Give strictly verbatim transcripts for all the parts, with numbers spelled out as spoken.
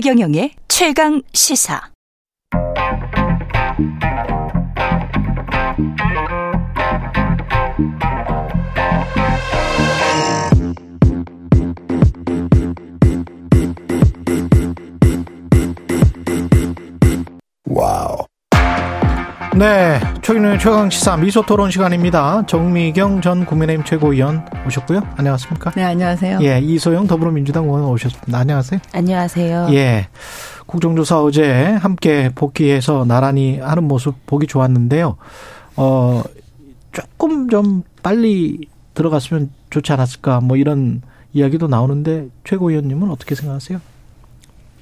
최경영의 최강 시사. 와우. 네, 최근의 최강시사 미소토론 시간입니다. 정미경 전 국민의힘 최고위원 오셨고요. 안녕하십니까? 네, 안녕하세요. 예, 이소영 더불어민주당 의원 오셨습니다. 안녕하세요. 안녕하세요. 예, 국정조사 어제 함께 복귀해서 나란히 하는 모습 보기 좋았는데요. 어, 조금 좀 빨리 들어갔으면 좋지 않았을까 뭐 이런 이야기도 나오는데 최고위원님은 어떻게 생각하세요?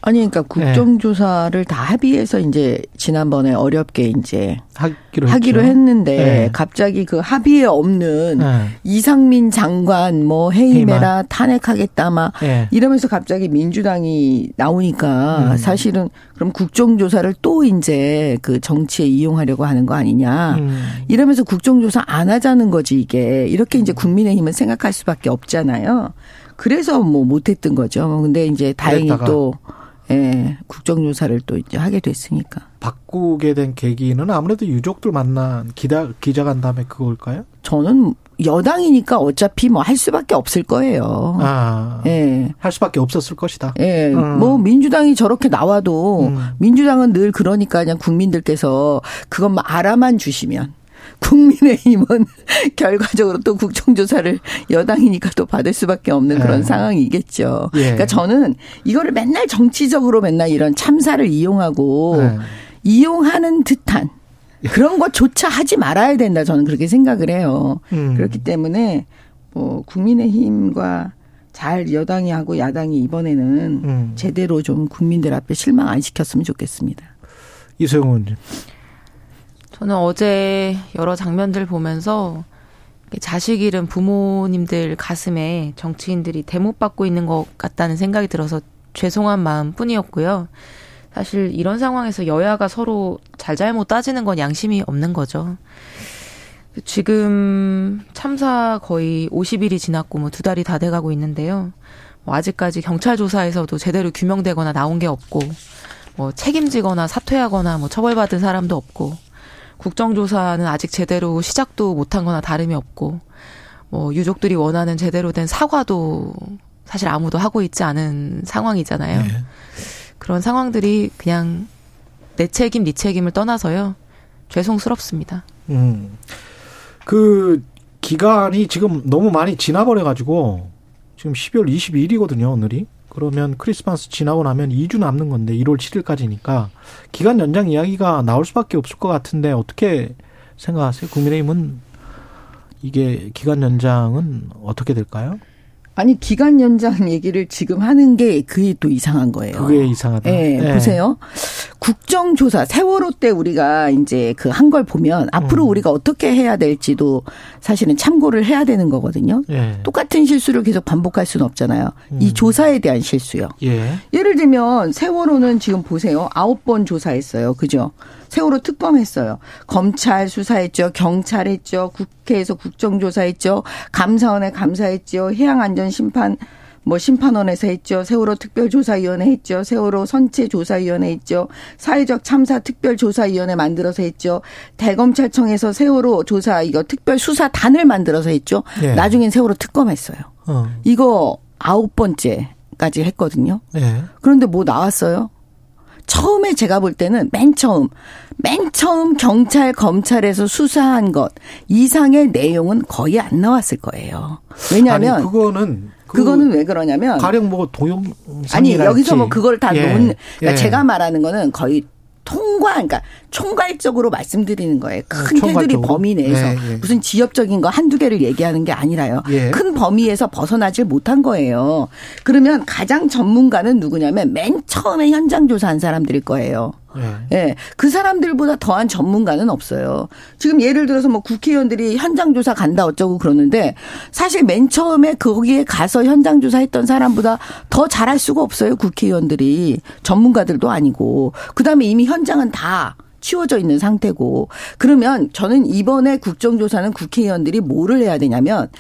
아니, 그러니까 국정조사를 네. 다 합의해서 이제 지난번에 어렵게 이제 하기로, 하기로 했는데 네. 갑자기 그 합의에 없는 네. 이상민 장관 뭐 해임해라 탄핵하겠다 막 네. 이러면서 갑자기 민주당이 나오니까 음. 사실은 그럼 국정조사를 또 이제 그 정치에 이용하려고 하는 거 아니냐 음. 이러면서 국정조사 안 하자는 거지 이게 이렇게 이제 국민의힘은 생각할 수밖에 없잖아요. 그래서 뭐 못했던 거죠. 근데 이제 다행히 또 예, 국정조사를 또 이제 하게 됐으니까. 바꾸게 된 계기는 아무래도 유족들 만난 기자, 기자간담회 그걸까요? 저는 여당이니까 어차피 뭐 할 수밖에 없을 거예요. 아, 예. 할 수밖에 없었을 것이다. 예. 음. 뭐 민주당이 저렇게 나와도 음. 민주당은 늘 그러니까 그냥 국민들께서 그것만 알아만 주시면. 국민의힘은 결과적으로 또 국정조사를 여당이니까 또 받을 수밖에 없는 그런 네. 상황이겠죠. 예. 그러니까 저는 이거를 맨날 정치적으로 맨날 이런 참사를 이용하고 네. 이용하는 듯한 그런 것조차 하지 말아야 된다 저는 그렇게 생각을 해요. 음. 그렇기 때문에 뭐 국민의힘과 잘 여당이 하고 야당이 이번에는 음. 제대로 좀 국민들 앞에 실망 안 시켰으면 좋겠습니다. 이소영 의원님. 저는 어제 여러 장면들 보면서 자식 잃은 부모님들 가슴에 정치인들이 대못받고 있는 것 같다는 생각이 들어서 죄송한 마음뿐이었고요. 사실 이런 상황에서 여야가 서로 잘잘못 따지는 건 양심이 없는 거죠. 지금 참사 거의 오십 일이 지났고 뭐 두 달이 다 돼가고 있는데요. 뭐 아직까지 경찰 조사에서도 제대로 규명되거나 나온 게 없고 뭐 책임지거나 사퇴하거나 뭐 처벌받은 사람도 없고 국정조사는 아직 제대로 시작도 못한 거나 다름이 없고 뭐 유족들이 원하는 제대로 된 사과도 사실 아무도 하고 있지 않은 상황이잖아요. 네. 그런 상황들이 그냥 내 책임, 네 책임을 떠나서요. 죄송스럽습니다. 음. 그 기간이 지금 너무 많이 지나버려가지고 지금 십이월 이십이일이거든요. 오늘이. 그러면 크리스마스 지나고 나면 이 주 남는 건데 일월 칠일까지니까 기간 연장 이야기가 나올 수밖에 없을 것 같은데 어떻게 생각하세요? 국민의힘은 이게 기간 연장은 어떻게 될까요? 아니 기간 연장 얘기를 지금 하는 게 그게 또 이상한 거예요. 그게 이상하다. 네, 네. 보세요. 국정조사 세월호 때 우리가 이제 그 한 걸 보면 앞으로 음. 우리가 어떻게 해야 될지도 사실은 참고를 해야 되는 거거든요. 예. 똑같은 실수를 계속 반복할 수는 없잖아요. 음. 이 조사에 대한 실수요. 예. 예를 들면 세월호는 지금 보세요. 아홉 번 조사했어요. 그죠? 세월호 특검했어요. 검찰 수사했죠. 경찰 했죠. 국회에서 국정조사했죠. 감사원에 감사했죠. 해양안전심판. 뭐 심판원에서 했죠. 세월호 특별조사위원회 했죠. 세월호 선체조사위원회 했죠. 사회적 참사 특별조사위원회 만들어서 했죠. 대검찰청에서 세월호 조사 이거 특별수사단을 만들어서 했죠. 네. 나중엔 세월호 특검했어요. 어. 이거 아홉 번째까지 했거든요. 네. 그런데 뭐 나왔어요? 처음에 제가 볼 때는 맨 처음, 맨 처음 경찰, 검찰에서 수사한 것 이상의 내용은 거의 안 나왔을 거예요. 왜냐하면. 아니, 그거는. 그 그거는 왜 그러냐면. 가령 뭐 동영상이랄지. 아니, 여기서 뭐 그걸 다 예. 놓는. 그러니까 예. 제가 말하는 거는 거의. 통과, 그러니까 총괄적으로 말씀드리는 거예요. 큰 총괄적으로. 테두리 범위 내에서 네, 네. 무슨 지엽적인 거 한두 개를 얘기하는 게 아니라요. 네. 큰 범위에서 벗어나질 못한 거예요. 그러면 가장 전문가는 누구냐면 맨 처음에 현장 조사한 사람들일 거예요. 예. 네. 네. 그 사람들보다 더한 전문가는 없어요. 지금 예를 들어서 뭐 국회의원들이 현장조사 간다 어쩌고 그러는데 사실 맨 처음에 거기에 가서 현장조사 했던 사람보다 더 잘할 수가 없어요. 국회의원들이. 전문가들도 아니고. 그 다음에 이미 현장은 다 치워져 있는 상태고. 그러면 저는 이번에 국정조사는 국회의원들이 뭐를 해야 되냐면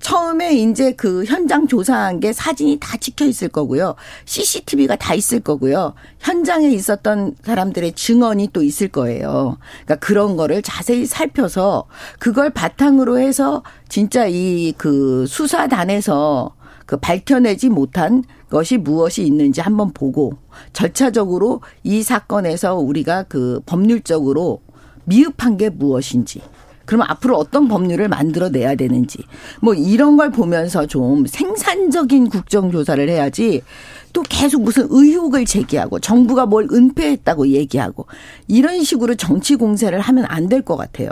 처음에 이제 그 현장 조사한 게 사진이 다 찍혀 있을 거고요. 씨씨티비가 다 있을 거고요. 현장에 있었던 사람들의 증언이 또 있을 거예요. 그러니까 그런 거를 자세히 살펴서 그걸 바탕으로 해서 진짜 이 그 수사단에서 그 밝혀내지 못한 것이 무엇이 있는지 한번 보고 절차적으로 이 사건에서 우리가 그 법률적으로 미흡한 게 무엇인지 그러면 앞으로 어떤 법률을 만들어내야 되는지 뭐 이런 걸 보면서 좀 생산적인 국정조사를 해야지 또 계속 무슨 의혹을 제기하고 정부가 뭘 은폐했다고 얘기하고 이런 식으로 정치 공세를 하면 안 될 것 같아요.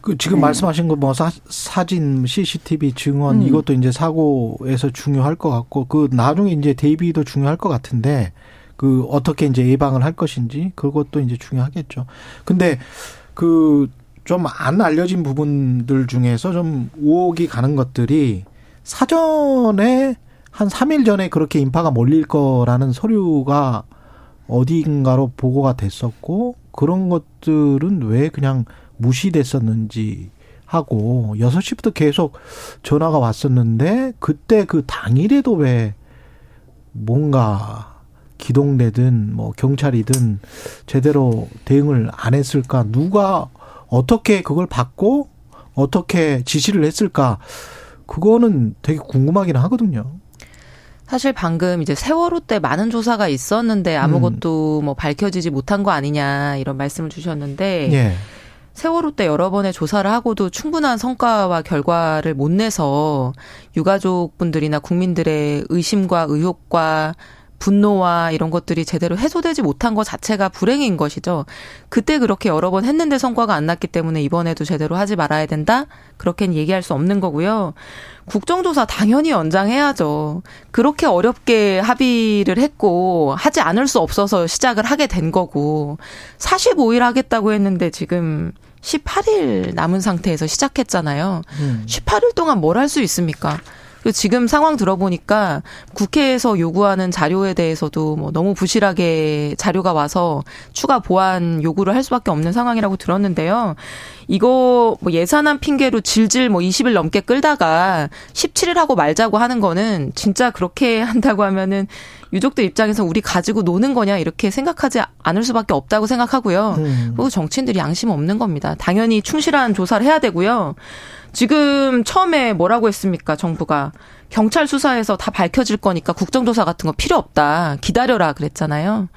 그 지금 네. 말씀하신 거 뭐 사진, 씨씨티비 증언 음. 이것도 이제 사고에서 중요할 것 같고 그 나중에 이제 대비도 중요할 것 같은데 그 어떻게 이제 예방을 할 것인지 그것도 이제 중요하겠죠. 근데 그 좀 안 알려진 부분들 중에서 좀 의혹이 가는 것들이 사전에 한 삼 일 전에 그렇게 인파가 몰릴 거라는 서류가 어딘가로 보고가 됐었고 그런 것들은 왜 그냥 무시됐었는지 하고 여섯 시부터 계속 전화가 왔었는데 그때 그 당일에도 왜 뭔가 기동대든 뭐 경찰이든 제대로 대응을 안 했을까 누가 어떻게 그걸 받고 어떻게 지시를 했을까 그거는 되게 궁금하긴 하거든요. 사실 방금 이제 세월호 때 많은 조사가 있었는데 아무것도 음. 뭐 밝혀지지 못한 거 아니냐 이런 말씀을 주셨는데 예. 세월호 때 여러 번의 조사를 하고도 충분한 성과와 결과를 못 내서 유가족분들이나 국민들의 의심과 의혹과 분노와 이런 것들이 제대로 해소되지 못한 것 자체가 불행인 것이죠. 그때 그렇게 여러 번 했는데 성과가 안 났기 때문에 이번에도 제대로 하지 말아야 된다? 그렇게는 얘기할 수 없는 거고요. 국정조사 당연히 연장해야죠. 그렇게 어렵게 합의를 했고 하지 않을 수 없어서 시작을 하게 된 거고 사십오 일 하겠다고 했는데 지금 십팔 일 남은 상태에서 시작했잖아요. 음. 십팔 일 동안 뭘 할 수 있습니까? 지금 상황 들어보니까 국회에서 요구하는 자료에 대해서도 뭐 너무 부실하게 자료가 와서 추가 보완 요구를 할 수밖에 없는 상황이라고 들었는데요. 이거 뭐 예산안 핑계로 질질 뭐 이십 일 넘게 끌다가 십칠 일 하고 말자고 하는 거는 진짜 그렇게 한다고 하면은 유족들 입장에서 우리 가지고 노는 거냐 이렇게 생각하지 않을 수밖에 없다고 생각하고요. 음. 그리고 정치인들이 양심 없는 겁니다. 당연히 충실한 조사를 해야 되고요. 지금 처음에 뭐라고 했습니까? 정부가 경찰 수사에서 다 밝혀질 거니까 국정조사 같은 거 필요 없다. 기다려라 그랬잖아요.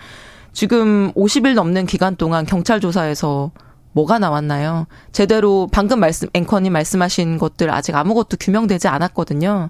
지금 오십 일 넘는 기간 동안 경찰 조사에서 뭐가 나왔나요? 제대로 방금 말씀 앵커님 말씀하신 것들 아직 아무것도 규명되지 않았거든요.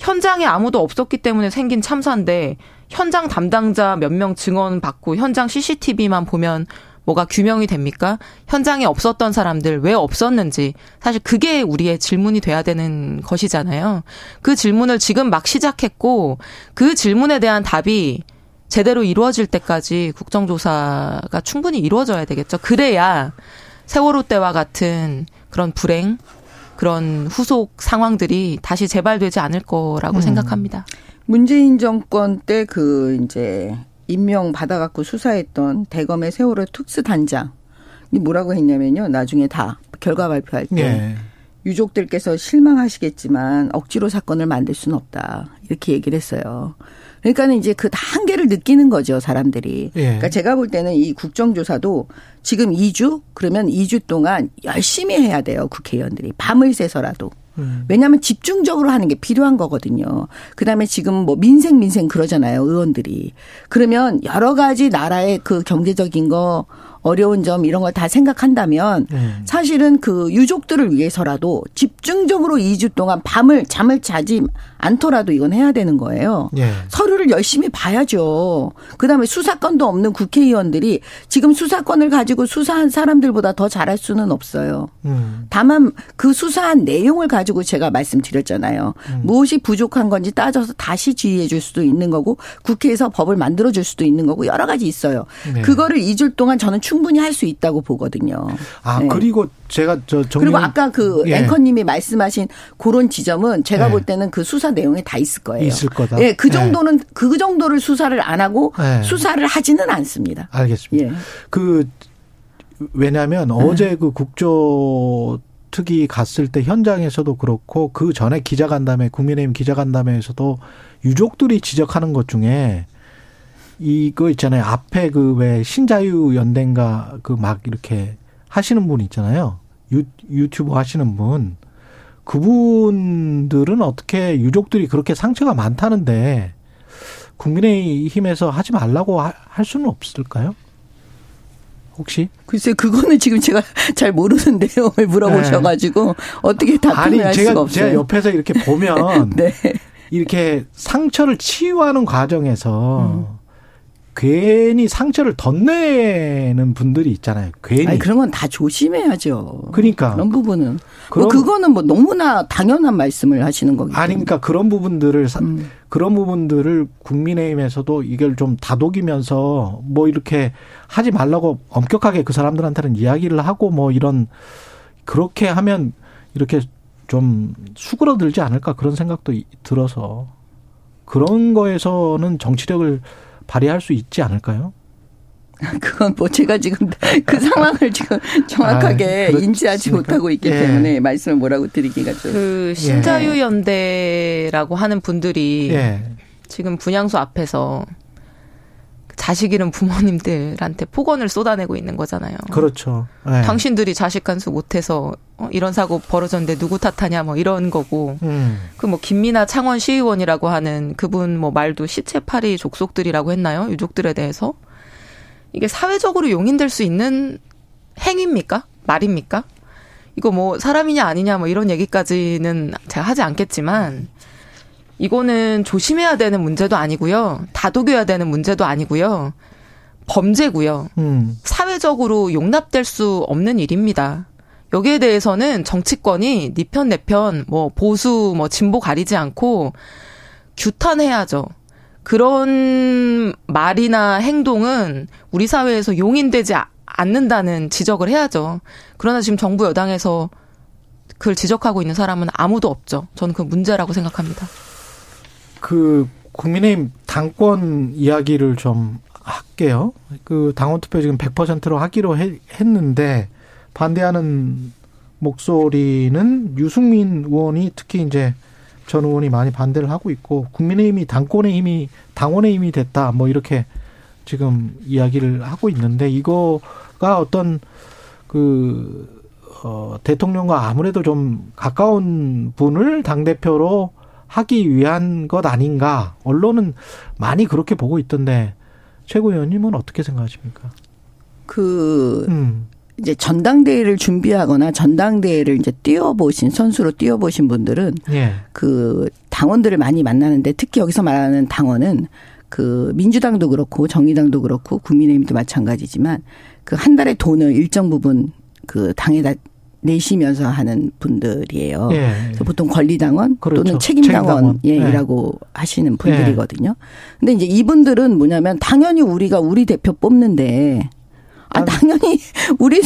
현장에 아무도 없었기 때문에 생긴 참사인데 현장 담당자 몇 명 증언 받고 현장 씨씨티비만 보면 뭐가 규명이 됩니까? 현장에 없었던 사람들 왜 없었는지 사실 그게 우리의 질문이 돼야 되는 것이잖아요. 그 질문을 지금 막 시작했고 그 질문에 대한 답이 제대로 이루어질 때까지 국정조사가 충분히 이루어져야 되겠죠. 그래야 세월호 때와 같은 그런 불행, 그런 후속 상황들이 다시 재발되지 않을 거라고 음. 생각합니다. 문재인 정권 때 그 이제 임명 받아갖고 수사했던 대검의 세월호 특수단장이 뭐라고 했냐면요. 나중에 다 결과 발표할 때 네. 유족들께서 실망하시겠지만 억지로 사건을 만들 수는 없다. 이렇게 얘기를 했어요. 그러니까는 이제 그 한계를 느끼는 거죠. 사람들이. 네. 그러니까 제가 볼 때는 이 국정조사도 지금 이 주 그러면 이 주 동안 열심히 해야 돼요. 국회의원들이. 밤을 새서라도. 왜냐하면 집중적으로 하는 게 필요한 거거든요. 그다음에 지금 뭐 민생 민생 그러잖아요. 의원들이. 그러면 여러 가지 나라의 그 경제적인 거 어려운 점 이런 걸 다 생각한다면 사실은 그 유족들을 위해서라도 집중적으로 이 주 동안 밤을 잠을 자지 않더라도 이건 해야 되는 거예요. 예. 서류를 열심히 봐야죠. 그다음에 수사권도 없는 국회의원들이 지금 수사권을 가지고 수사한 사람들보다 더 잘할 수는 없어요. 음. 다만 그 수사한 내용을 가지고 제가 말씀드렸잖아요. 음. 무엇이 부족한 건지 따져서 다시 지휘해 줄 수도 있는 거고 국회에서 법을 만들어 줄 수도 있는 거고 여러 가지 있어요. 네. 그거를 이 주 동안 저는 충분히 충분히 할 수 있다고 보거든요. 아 네. 그리고 제가 저 정리는, 그리고 아까 그 예. 앵커님이 말씀하신 그런 지점은 제가 예. 볼 때는 그 수사 내용에 다 있을 거예요. 있을 거다. 예, 그 정도는 예. 그 정도를 수사를 안 하고 예. 수사를 하지는 않습니다. 알겠습니다. 예. 그 왜냐하면 예. 어제 그 국조 특위 갔을 때 현장에서도 그렇고 그 전에 기자간담회, 국민의힘 기자간담회에서도 유족들이 지적하는 것 중에 이거 있잖아요. 앞에 그 왜 신자유 연대인가 그 막 이렇게 하시는 분 있잖아요. 유, 유튜브 하시는 분. 그분들은 어떻게 유족들이 그렇게 상처가 많다는데 국민의힘에서 하지 말라고 할 수는 없을까요? 혹시? 글쎄, 그거는 지금 제가 잘 모르는 내용을 물어보셔가지고 네. 어떻게 답변을 할 제가, 수가 없어요. 아니, 제가 옆에서 이렇게 보면 네. 이렇게 상처를 치유하는 과정에서 음. 괜히 상처를 덧내는 분들이 있잖아요. 괜히. 아니, 그런 건 다 조심해야죠. 그러니까. 그런 부분은. 그런 뭐 그거는 뭐 너무나 당연한 말씀을 하시는 거기 때문에. 아니, 그러니까 그런 부분들을, 음. 그런 부분들을 국민의힘에서도 이걸 좀 다독이면서 뭐 이렇게 하지 말라고 엄격하게 그 사람들한테는 이야기를 하고 뭐 이런, 그렇게 하면 이렇게 좀 수그러들지 않을까 그런 생각도 들어서 그런 거에서는 정치력을 발휘할 수 있지 않을까요? 그건 뭐 제가 지금 그 상황을 지금 정확하게 아, 인지하지 못하고 있기 예. 때문에 말씀을 뭐라고 드리기가 좀. 그 신자유연대라고 예. 하는 분들이 예. 지금 분향소 앞에서 자식 잃은 부모님들한테 폭언을 쏟아내고 있는 거잖아요. 그렇죠. 예. 당신들이 자식 간수 못해서 이런 사고 벌어졌는데 누구 탓하냐 뭐 이런 거고 음. 그 뭐 김미나 창원 시의원이라고 하는 그분 뭐 말도 시체파리 족속들이라고 했나요? 유족들에 대해서 이게 사회적으로 용인될 수 있는 행위입니까? 말입니까? 이거 뭐 사람이냐 아니냐 뭐 이런 얘기까지는 제가 하지 않겠지만 이거는 조심해야 되는 문제도 아니고요. 다독여야 되는 문제도 아니고요. 범죄고요. 음. 사회적으로 용납될 수 없는 일입니다. 여기에 대해서는 정치권이 네 편 내 편 뭐 보수 뭐 진보 가리지 않고 규탄해야죠. 그런 말이나 행동은 우리 사회에서 용인되지 않는다는 지적을 해야죠. 그러나 지금 정부 여당에서 그걸 지적하고 있는 사람은 아무도 없죠. 저는 그 문제라고 생각합니다. 그 국민의힘 당권 이야기를 좀 할게요. 그 당원 투표 지금 백 퍼센트로 하기로 했는데 반대하는 목소리는 유승민 의원이 특히 이제 전 의원이 많이 반대를 하고 있고 국민의힘이 당권의 힘이 당원의 힘이 됐다 뭐 이렇게 지금 이야기를 하고 있는데 이거가 어떤 그 어 대통령과 아무래도 좀 가까운 분을 당대표로 하기 위한 것 아닌가 언론은 많이 그렇게 보고 있던데 최고위원님은 어떻게 생각하십니까? 그 음. 이제 전당대회를 준비하거나 전당대회를 이제 뛰어보신 선수로 뛰어보신 분들은 예. 그 당원들을 많이 만나는데 특히 여기서 말하는 당원은 그 민주당도 그렇고 정의당도 그렇고 국민의힘도 마찬가지지만 그 한 달의 돈을 일정 부분 그 당에다 내시면서 하는 분들이에요. 예. 그래서 보통 권리당원 그렇죠. 또는 책임당원이라고 책임당원. 예. 하시는 분들이거든요. 예. 근데 이제 이분들은 뭐냐면 당연히 우리가 우리 대표 뽑는데. 아, 당연히, 우리,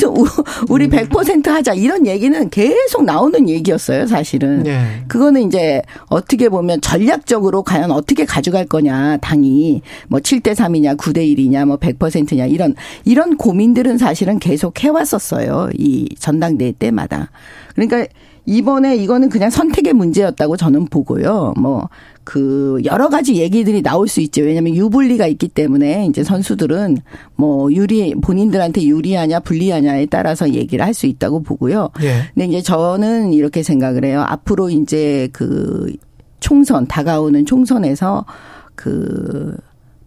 우리 백 퍼센트 하자. 이런 얘기는 계속 나오는 얘기였어요, 사실은. 네. 그거는 이제 어떻게 보면 전략적으로 과연 어떻게 가져갈 거냐, 당이. 뭐 칠 대 삼이냐, 구 대 일이냐, 뭐 백 퍼센트냐, 이런, 이런 고민들은 사실은 계속 해왔었어요. 이 전당대회 때마다. 그러니까 이번에 이거는 그냥 선택의 문제였다고 저는 보고요. 뭐, 그, 여러 가지 얘기들이 나올 수 있죠. 왜냐면 유불리가 있기 때문에 이제 선수들은 뭐, 유리, 본인들한테 유리하냐, 불리하냐에 따라서 얘기를 할 수 있다고 보고요. 예. 근데 이제 저는 이렇게 생각을 해요. 앞으로 이제 그 총선, 다가오는 총선에서 그,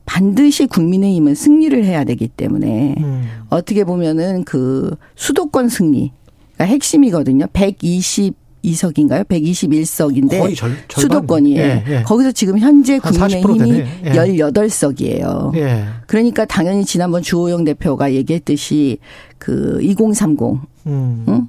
반드시 국민의힘은 승리를 해야 되기 때문에 음. 어떻게 보면은 그 수도권 승리, 핵심이거든요. 백이십이 석인가요? 백이십일 석인데 거의 절, 수도권이에요. 예, 예. 거기서 지금 현재 국민의힘이 예. 열여덟 석이에요. 예. 그러니까 당연히 지난번 주호영 대표가 얘기했듯이 그 이공삼공의 음.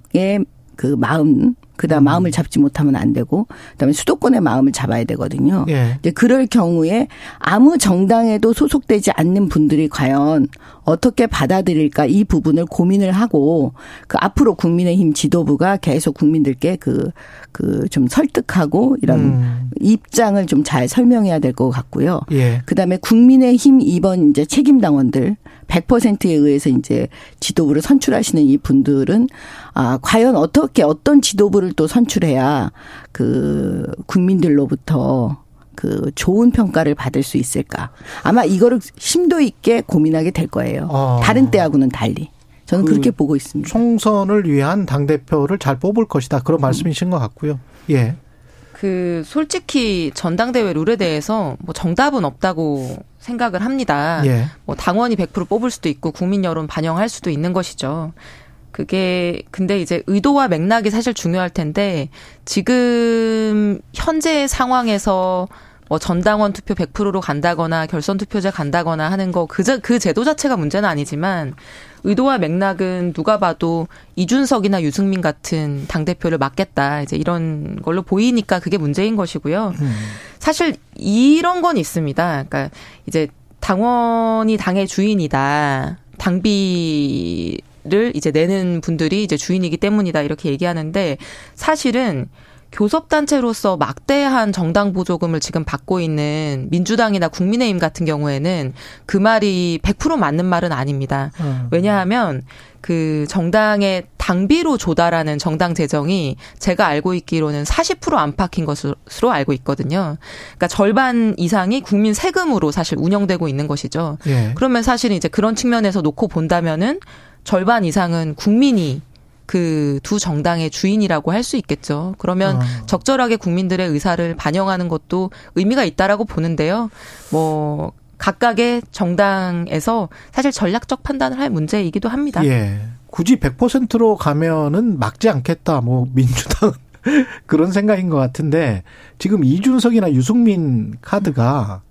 그 마음 그다음 음. 마음을 잡지 못하면 안 되고 그다음에 수도권의 마음을 잡아야 되거든요. 예. 이제 그럴 경우에 아무 정당에도 소속되지 않는 분들이 과연 어떻게 받아들일까 이 부분을 고민을 하고 그 앞으로 국민의힘 지도부가 계속 국민들께 그 그 좀 설득하고 이런 음. 입장을 좀 잘 설명해야 될 것 같고요. 예. 그다음에 국민의힘 이번 이제 책임 당원들 백 퍼센트에 의해서 이제 지도부를 선출하시는 이 분들은 아, 과연 어떻게 어떤 지도부를 또 선출해야 그 국민들로부터 그 좋은 평가를 받을 수 있을까? 아마 이거를 심도 있게 고민하게 될 거예요. 아. 다른 때하고는 달리. 저는 그 그렇게 보고 있습니다. 총선을 위한 당대표를 잘 뽑을 것이다. 그런 말씀이신 것 같고요. 예. 그 솔직히 전당대회 룰에 대해서 뭐 정답은 없다고 생각을 합니다. 예. 뭐 당원이 백 퍼센트 뽑을 수도 있고 국민 여론 반영할 수도 있는 것이죠. 그게 근데 이제 의도와 맥락이 사실 중요할 텐데 지금 현재 상황에서 뭐 전당원 투표 백 퍼센트로 간다거나 결선 투표제 간다거나 하는 거 그 그 제도 자체가 문제는 아니지만 의도와 맥락은 누가 봐도 이준석이나 유승민 같은 당대표를 막겠다 이제 이런 걸로 보이니까 그게 문제인 것이고요. 음. 사실 이런 건 있습니다. 그러니까 이제 당원이 당의 주인이다. 당비를 이제 내는 분들이 이제 주인이기 때문이다 이렇게 얘기하는데 사실은 교섭단체로서 막대한 정당 보조금을 지금 받고 있는 민주당이나 국민의힘 같은 경우에는 그 말이 백 퍼센트 맞는 말은 아닙니다. 왜냐하면 그 정당의 당비로 조달하는 정당 재정이 제가 알고 있기로는 사십 퍼센트 안팎인 것으로 알고 있거든요. 그러니까 절반 이상이 국민 세금으로 사실 운영되고 있는 것이죠. 예. 그러면 사실 이제 그런 측면에서 놓고 본다면은 절반 이상은 국민이 그 두 정당의 주인이라고 할 수 있겠죠. 그러면 어. 적절하게 국민들의 의사를 반영하는 것도 의미가 있다라고 보는데요. 뭐 각각의 정당에서 사실 전략적 판단을 할 문제이기도 합니다. 예, 굳이 백 퍼센트로 가면은 막지 않겠다. 뭐 민주당 그런 생각인 것 같은데 지금 이준석이나 유승민 카드가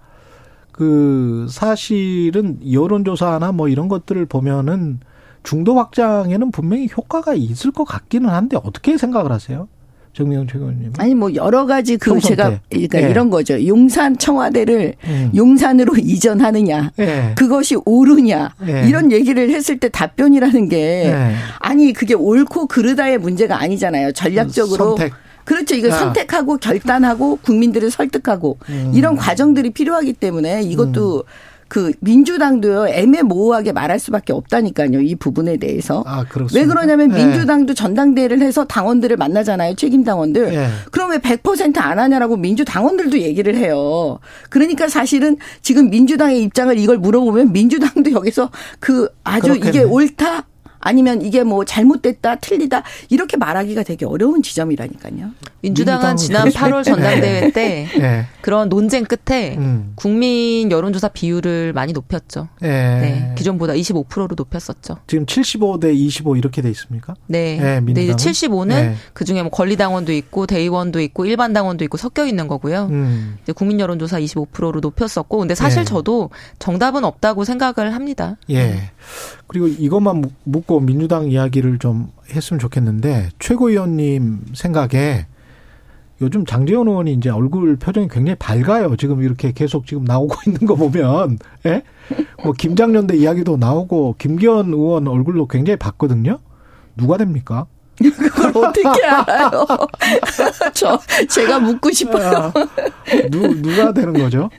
그 사실은 여론조사나 뭐 이런 것들을 보면은 중도 확장에는 분명히 효과가 있을 것 같기는 한데 어떻게 생각을 하세요? 정미영 최고위원님. 아니 뭐 여러 가지 그 제가 때. 그러니까 예. 이런 거죠. 용산 청와대를 음. 용산으로 이전하느냐. 예. 그것이 옳으냐. 예. 이런 얘기를 했을 때 답변이라는 게 예. 아니 그게 옳고 그르다의 문제가 아니잖아요. 전략적으로. 선택. 그렇죠. 이걸 아. 선택하고 결단하고 국민들을 설득하고 음. 이런 과정들이 필요하기 때문에 이것도 음. 그 민주당도요 애매모호하게 말할 수밖에 없다니까요 이 부분에 대해서. 아, 그렇습니다. 왜 그러냐면 네. 민주당도 전당대회를 해서 당원들을 만나잖아요 책임 당원들. 네. 그럼 왜 백 퍼센트 안 하냐라고 민주당원들도 얘기를 해요. 그러니까 사실은 지금 민주당의 입장을 이걸 물어보면 민주당도 여기서 그 아주 그렇겠네. 이게 옳다. 아니면 이게 뭐 잘못됐다 틀리다 이렇게 말하기가 되게 어려운 지점이라니까요. 민주당은 지난 팔월 전당대회 때 네. 그런 논쟁 끝에 음. 국민 여론조사 비율을 많이 높였죠. 네. 네. 기존보다 이십오 퍼센트로 높였었죠. 지금 칠십오 대 이십오 이렇게 돼 있습니까? 네. 네, 민주당은? 네 칠십오는 네. 그중에 뭐 권리당원도 있고 대의원도 있고 일반 당원도 있고 섞여 있는 거고요. 음. 이제 국민 여론조사 이십오 퍼센트로 높였었고 근데 사실 네. 저도 정답은 없다고 생각을 합니다. 예. 네. 그리고 이것만 묻고 민주당 이야기를 좀 했으면 좋겠는데 최고위원님 생각에 요즘 장제원 의원이 이제 얼굴 표정이 굉장히 밝아요. 지금 이렇게 계속 지금 나오고 있는 거 보면 예? 뭐 김장년대 이야기도 나오고 김기현 의원 얼굴도 굉장히 밝거든요. 누가 됩니까? 그걸 어떻게 알아요? 저 제가 묻고 싶어요. 누 누가 되는 거죠?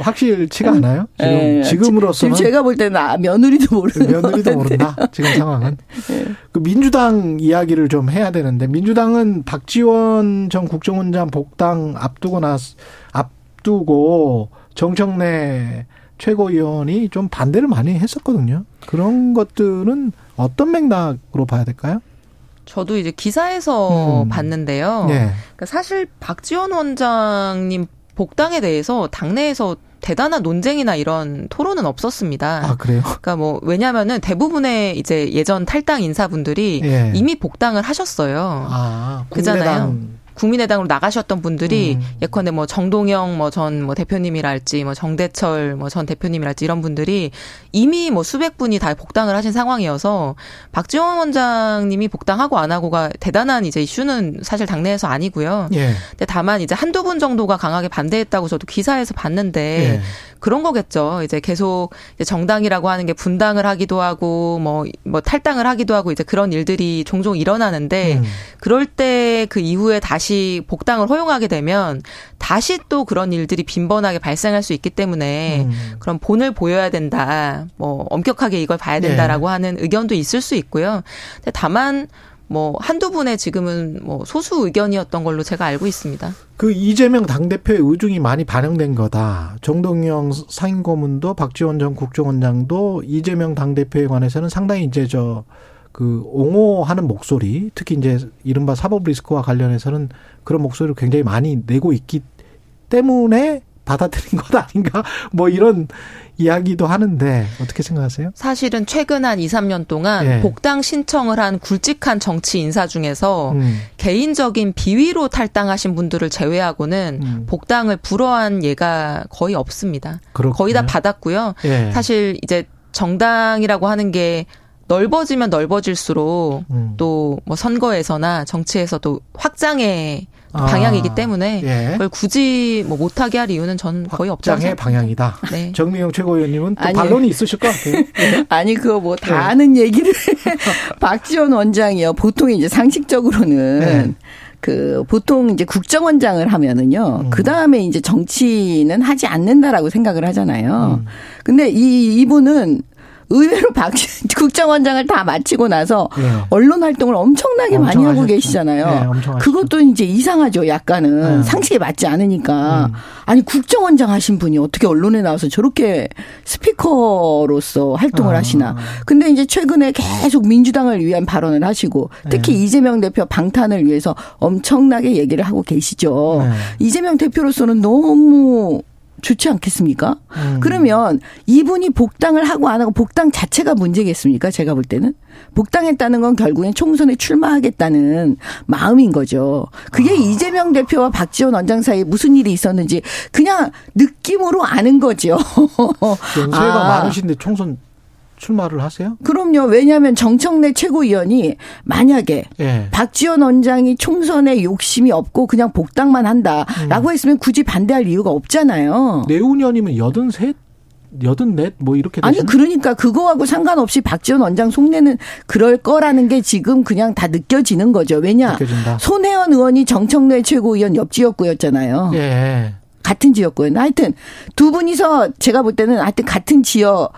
확실치가 않아요. 지금 네, 지금으로서는 지금 제가 볼 때는 며느리도 모르는 며느리도 모른다. 지금 상황은 네. 그 민주당 이야기를 좀 해야 되는데 민주당은 박지원 전 국정원장 복당 앞두고 나 앞두고 정청래 최고위원이 좀 반대를 많이 했었거든요. 그런 것들은 어떤 맥락으로 봐야 될까요? 저도 이제 기사에서 음. 봤는데요. 네. 그러니까 사실 박지원 원장님 복당에 대해서 당내에서 대단한 논쟁이나 이런 토론은 없었습니다. 아, 그래요? 그러니까 뭐, 왜냐면은 대부분의 이제 예전 탈당 인사분들이 예. 이미 복당을 하셨어요. 아, 국민의당. 그잖아요. 국민의당으로 나가셨던 분들이 음. 예컨대 뭐 정동영 뭐 전 뭐 대표님이랄지 뭐 정대철 뭐 전 대표님이랄지 이런 분들이 이미 뭐 수백 분이 다 복당을 하신 상황이어서 박지원 원장님이 복당하고 안 하고가 대단한 이제 이슈는 사실 당내에서 아니고요. 예. 근데 다만 이제 한두 분 정도가 강하게 반대했다고 저도 기사에서 봤는데 예. 그런 거겠죠. 이제 계속 이제 정당이라고 하는 게 분당을 하기도 하고 뭐, 뭐 탈당을 하기도 하고 이제 그런 일들이 종종 일어나는데 음. 그럴 때 그 이후에 다시 복당을 허용하게 되면 다시 또 그런 일들이 빈번하게 발생할 수 있기 때문에 음. 그런 본을 보여야 된다. 뭐 엄격하게 이걸 봐야 된다라고 네. 하는 의견도 있을 수 있고요. 근데 다만 뭐 한두 분의 지금은 뭐 소수 의견이었던 걸로 제가 알고 있습니다. 그 이재명 당대표의 의중이 많이 반영된 거다. 정동영 상임고문도 박지원 전 국정원장도 이재명 당대표에 관해서는 상당히 이제 저 그 옹호하는 목소리, 특히 이제 이른바 사법 리스크와 관련해서는 그런 목소리를 굉장히 많이 내고 있기 때문에 받아들인 것 아닌가? 뭐 이런 이야기도 하는데 어떻게 생각하세요? 사실은 최근 한 이삼 년 동안 예. 복당 신청을 한 굵직한 정치 인사 중에서 음. 개인적인 비위로 탈당하신 분들을 제외하고는 음. 복당을 불허한 예가 거의 없습니다. 그렇군요. 거의 다 받았고요. 예. 사실 이제 정당이라고 하는 게 넓어지면 넓어질수록 음. 또 뭐 선거에서나 정치에서도 확장의 아, 방향이기 때문에 예. 그걸 굳이 뭐 못하게 할 이유는 저는 거의 없죠. 확장의 방향이다. 네. 정미영 최고위원님은 또 아니, 반론이 있으실 것 같아요. 네. 아니 그거 뭐 다 네. 아는 얘기를 박지원 원장이요. 보통 이제 상식적으로는. 네. 그, 보통 이제 국정원장을 하면은요, 음. 그 다음에 이제 정치는 하지 않는다라고 생각을 하잖아요. 음. 근데 이, 이분은 의외로 박, 국정원장을 다 마치고 나서 네. 언론 활동을 엄청나게 엄청 많이 하고 하셨죠. 계시잖아요. 네, 그것도 이제 이상하죠, 약간은. 네. 상식에 맞지 않으니까. 음. 아니, 국정원장 하신 분이 어떻게 언론에 나와서 저렇게 스피커로서 활동을 아. 하시나. 근데 이제 최근에 계속 민주당을 위한 발언을 하시고 특히 네. 이재명 대표 방탄을 위해서 엄청나게 얘기를 하고 계시죠. 네. 이재명 대표로서는 너무 좋지 않겠습니까? 음. 그러면 이분이 복당을 하고 안 하고 복당 자체가 문제겠습니까? 제가 볼 때는. 복당했다는 건 결국엔 총선에 출마하겠다는 마음인 거죠. 그게 아. 이재명 대표와 박지원 원장 사이에 무슨 일이 있었는지 그냥 느낌으로 아는 거죠. 연세가 아. 많으신데 총선 출마를 하세요? 그럼요. 왜냐하면 정청래 최고위원이 만약에 예. 박지원 원장이 총선에 욕심이 없고 그냥 복당만 한다라고 음. 했으면 굳이 반대할 이유가 없잖아요. 내후년이면 여든셋? 여든넷? 뭐 이렇게 되잖아요. 아니 그러니까 그거하고 상관없이 박지원 원장 속내는 그럴 거라는 게 지금 그냥 다 느껴지는 거죠. 왜냐. 느껴진다. 손혜원 의원이 정청래 최고위원 옆 지역구였잖아요. 예. 같은 지역구였나. 하여튼 두 분이서 제가 볼 때는 하여튼 같은 지역.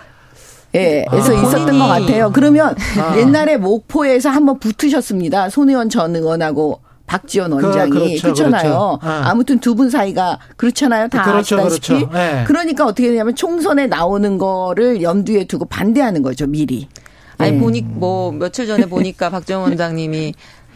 예, 그래서 아, 있었던 것 같아요. 그러면 아. 옛날에 목포에서 한번 붙으셨습니다. 손혜원 전 의원하고 박지원 원장이 그, 그렇죠, 그렇잖아요. 그렇죠. 아. 아무튼 두 분 사이가 그렇잖아요. 다 그렇죠, 아시다시피. 그렇죠. 네. 그러니까 어떻게 되냐면 총선에 나오는 거를 염두에 두고 반대하는 거죠, 미리. 아니 음. 보니 뭐 며칠 전에 보니까 박지원 원장님이.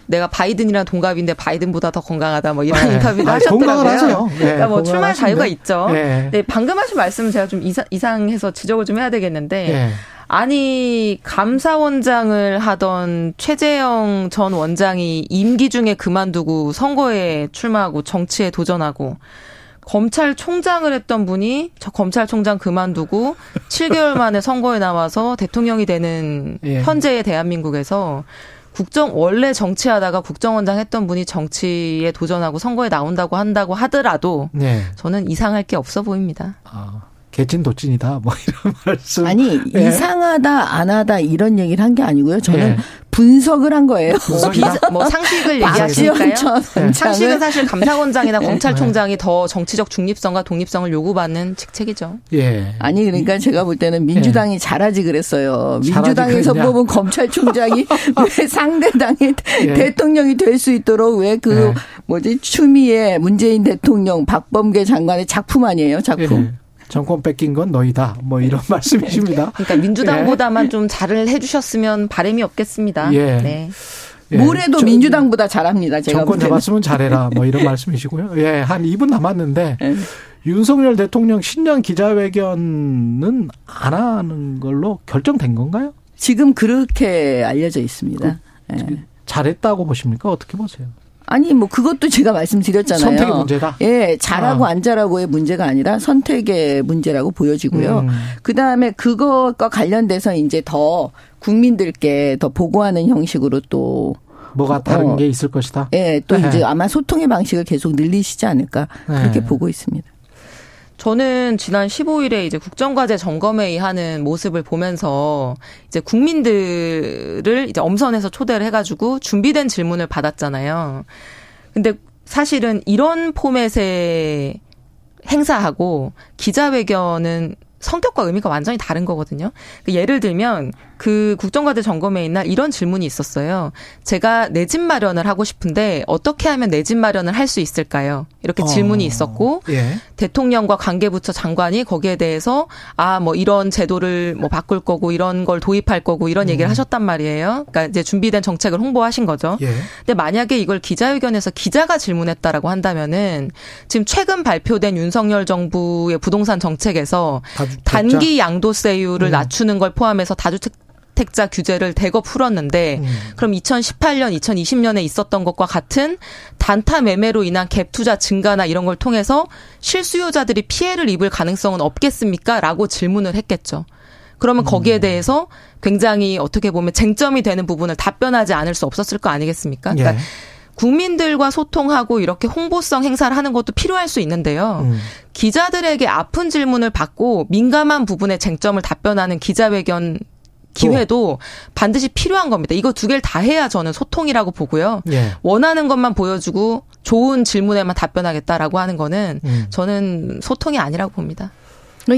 내가 바이든이랑 동갑인데 바이든보다 더 건강하다 뭐 이런 네. 인터뷰를 아, 하셨더라고요. 네, 그러니까 뭐 출마할 자유가 있죠. 네. 네, 방금 하신 말씀은 제가 좀 이상, 이상해서 지적을 좀 해야 되겠는데 네. 아니 감사원장을 하던 최재형 전 원장이 임기 중에 그만두고 선거에 출마하고 정치에 도전하고 검찰총장을 했던 분이 저 검찰총장 그만두고 칠 개월 만에 선거에 나와서 대통령이 되는 네. 현재의 대한민국에서 국정 원래 정치하다가 국정원장 했던 분이 정치에 도전하고 선거에 나온다고 한다고 하더라도 네. 저는 이상할 게 없어 보입니다. 아, 개찐도찐이다 뭐 이런 말씀. 아니 네. 이상하다 안 하다 이런 얘기를 한 게 아니고요. 저는 네. 분석을 한 거예요. 뭐 상식을 얘기하시니까요. 네. 상식은 사실 감사원장이나 검찰총장이 네. 더 정치적 중립성과 독립성을 요구받는 직책이죠. 예. 아니 그러니까 제가 볼 때는 민주당이 예. 잘하지 그랬어요. 민주당에서 잘하지 뽑은 검찰총장이 왜 상대당의 예. 대통령이 될 수 있도록 왜 그 예. 뭐지 추미애 문재인 대통령 박범계 장관의 작품 아니에요 작품. 예. 정권 뺏긴 건 너희다. 뭐 이런 말씀이십니다. 그러니까 민주당보다만 예. 좀 잘을 해 주셨으면 바람이 없겠습니다. 예. 네. 예. 뭐래도 민주당보다 잘합니다. 제가 정권 보면은. 잡았으면 잘해라. 뭐 이런 말씀이시고요. 예. 한 이 분 남았는데 예. 윤석열 대통령 신년 기자회견은 안 하는 걸로 결정된 건가요? 지금 그렇게 알려져 있습니다. 그, 예. 잘했다고 보십니까? 어떻게 보세요? 아니 뭐 그것도 제가 말씀드렸잖아요. 선택의 문제다. 예, 잘하고 아. 안 잘하고의 문제가 아니라 선택의 문제라고 보여지고요. 음. 그다음에 그것과 관련돼서 이제 더 국민들께 더 보고하는 형식으로 또 뭐가 다른 어, 게 있을 것이다. 예, 또 네. 이제 아마 소통의 방식을 계속 늘리시지 않을까 그렇게 네. 보고 있습니다. 저는 지난 십오 일에 이제 국정과제 점검회의 하는 모습을 보면서 이제 국민들을 이제 엄선해서 초대를 해가지고 준비된 질문을 받았잖아요. 근데 사실은 이런 포맷의 행사하고 기자회견은 성격과 의미가 완전히 다른 거거든요. 그러니까 예를 들면 그 국정과제 점검회의 날 이런 질문이 있었어요. 제가 내 집 마련을 하고 싶은데 어떻게 하면 내 집 마련을 할 수 있을까요? 이렇게 어, 질문이 있었고 예. 대통령과 관계부처 장관이 거기에 대해서 아, 뭐 이런 제도를 뭐 바꿀 거고 이런 걸 도입할 거고 이런 얘기를 음. 하셨단 말이에요. 그러니까 이제 준비된 정책을 홍보하신 거죠. 예. 근데 만약에 이걸 기자회견에서 기자가 질문했다라고 한다면은 지금 최근 발표된 윤석열 정부의 부동산 정책에서 다주택자? 단기 양도세율을 음. 낮추는 걸 포함해서 다주택 택자 규제를 대거 풀었는데 음. 그럼 이천십팔 년, 이천이십 년에 있었던 것과 같은 단타 매매로 인한 갭 투자 증가나 이런 걸 통해서 실수요자들이 피해를 입을 가능성은 없겠습니까? 라고 질문을 했겠죠. 그러면 거기에 음. 대해서 굉장히 어떻게 보면 쟁점이 되는 부분을 답변하지 않을 수 없었을 거 아니겠습니까? 예. 그러니까 국민들과 소통하고 이렇게 홍보성 행사를 하는 것도 필요할 수 있는데요. 음. 기자들에게 아픈 질문을 받고 민감한 부분의 쟁점을 답변하는 기자회견 기회도 반드시 필요한 겁니다. 이거 두 개를 다 해야 저는 소통이라고 보고요. 예. 원하는 것만 보여주고 좋은 질문에만 답변하겠다라고 하는 거는 음. 저는 소통이 아니라고 봅니다.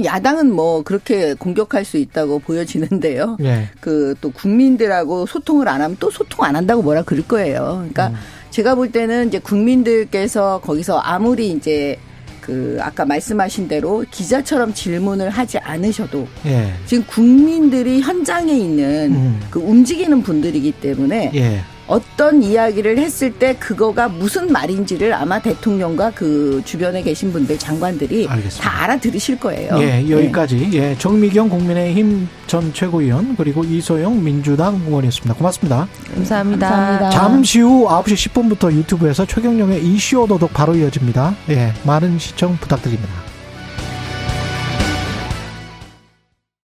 야당은 뭐 그렇게 공격할 수 있다고 보여지는데요. 예. 그 또 국민들하고 소통을 안 하면 또 소통 안 한다고 뭐라 그럴 거예요. 그러니까 음. 제가 볼 때는 이제 국민들께서 거기서 아무리 이제 그 아까 말씀하신 대로 기자처럼 질문을 하지 않으셔도 예. 지금 국민들이 현장에 있는 음. 그 움직이는 분들이기 때문에 예. 어떤 이야기를 했을 때 그거가 무슨 말인지를 아마 대통령과 그 주변에 계신 분들 장관들이 알겠습니다. 다 알아들으실 거예요. 예, 여기까지 예. 예, 정미경 국민의힘 전 최고위원 그리고 이소영 민주당 의원이었습니다. 고맙습니다. 감사합니다. 감사합니다. 잠시 후 아홉 시 십 분부터 유튜브에서 최경영의 이슈 오도독 바로 이어집니다. 예, 많은 시청 부탁드립니다.